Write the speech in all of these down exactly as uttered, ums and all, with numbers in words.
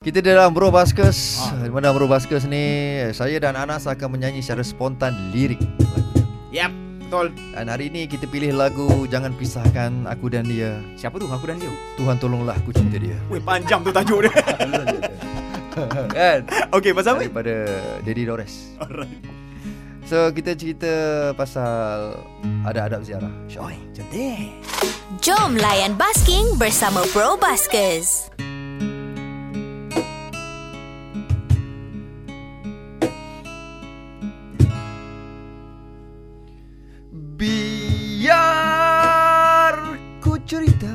Kita dalam Bro Buskers. Di mana Bro Buskers ni, saya dan Anas akan menyanyi secara spontan lirik lagunya. Yap, betul. Dan hari ini kita pilih lagu Jangan Pisahkan Aku dan Dia. Siapa tu Aku dan Dia? Tuhan tolonglah aku cinta dia. Weh, panjang tu tajuk dia. Kan? Okey, pasal apa? Daripada Daddy Dores. Alright. So, kita cerita pasal adab-adab ziarah. Oi, cantik. Jom layan basking bersama Bro Buskers. Biar ku cerita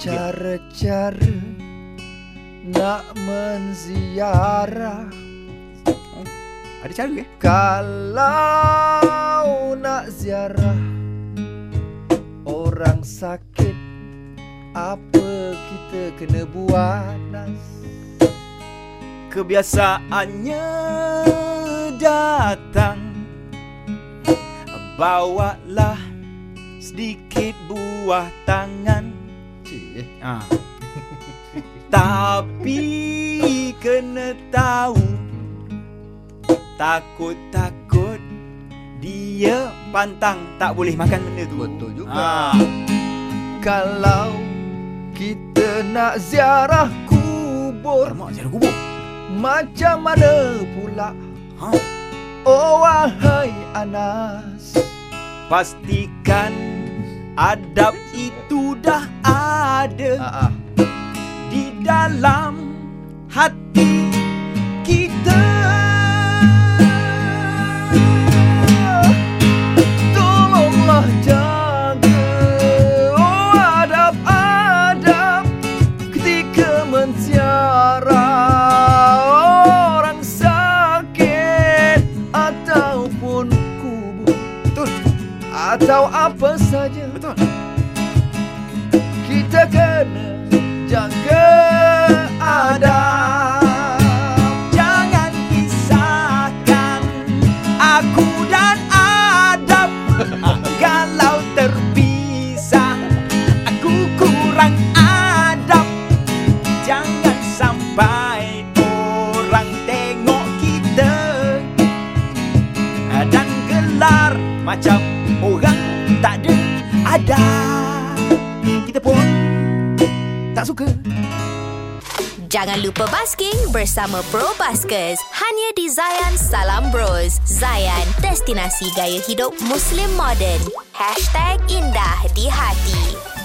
cara-cara nak menziarah. Ada cara ke? Kalau nak ziarah orang sakit, apa kita kena buat, Nas? Kebiasaannya datang, bawalah sedikit buah tangan. Cik, ah. Tapi kena tahu, takut-takut dia pantang tak boleh makan benda tu. Betul juga. ah. Kalau kita nak ziarah kubur, Armak, ziarah kubur macam mana pula? ha? Oh wahai Anas, pastikan adab itu dah ada uh-uh. di dalam hati kita. Tolonglah jaga oh adab-adab ketika menziarah orang sakit ataupun kubur. Betul. Atau apa saja. Betul. Kita kena jaga adab. Jangan pisahkan aku dan adab. Kalau terpisah, aku kurang adab. Jangan sampai orang tengok kita dan gelar macam orang tak ada adab. Kita pun tak suka. Jangan lupa basking bersama Bro Buskers, hanya di Zayan Salam Bros. Zayan, destinasi gaya hidup Muslim modern. Hashtag indah di hati.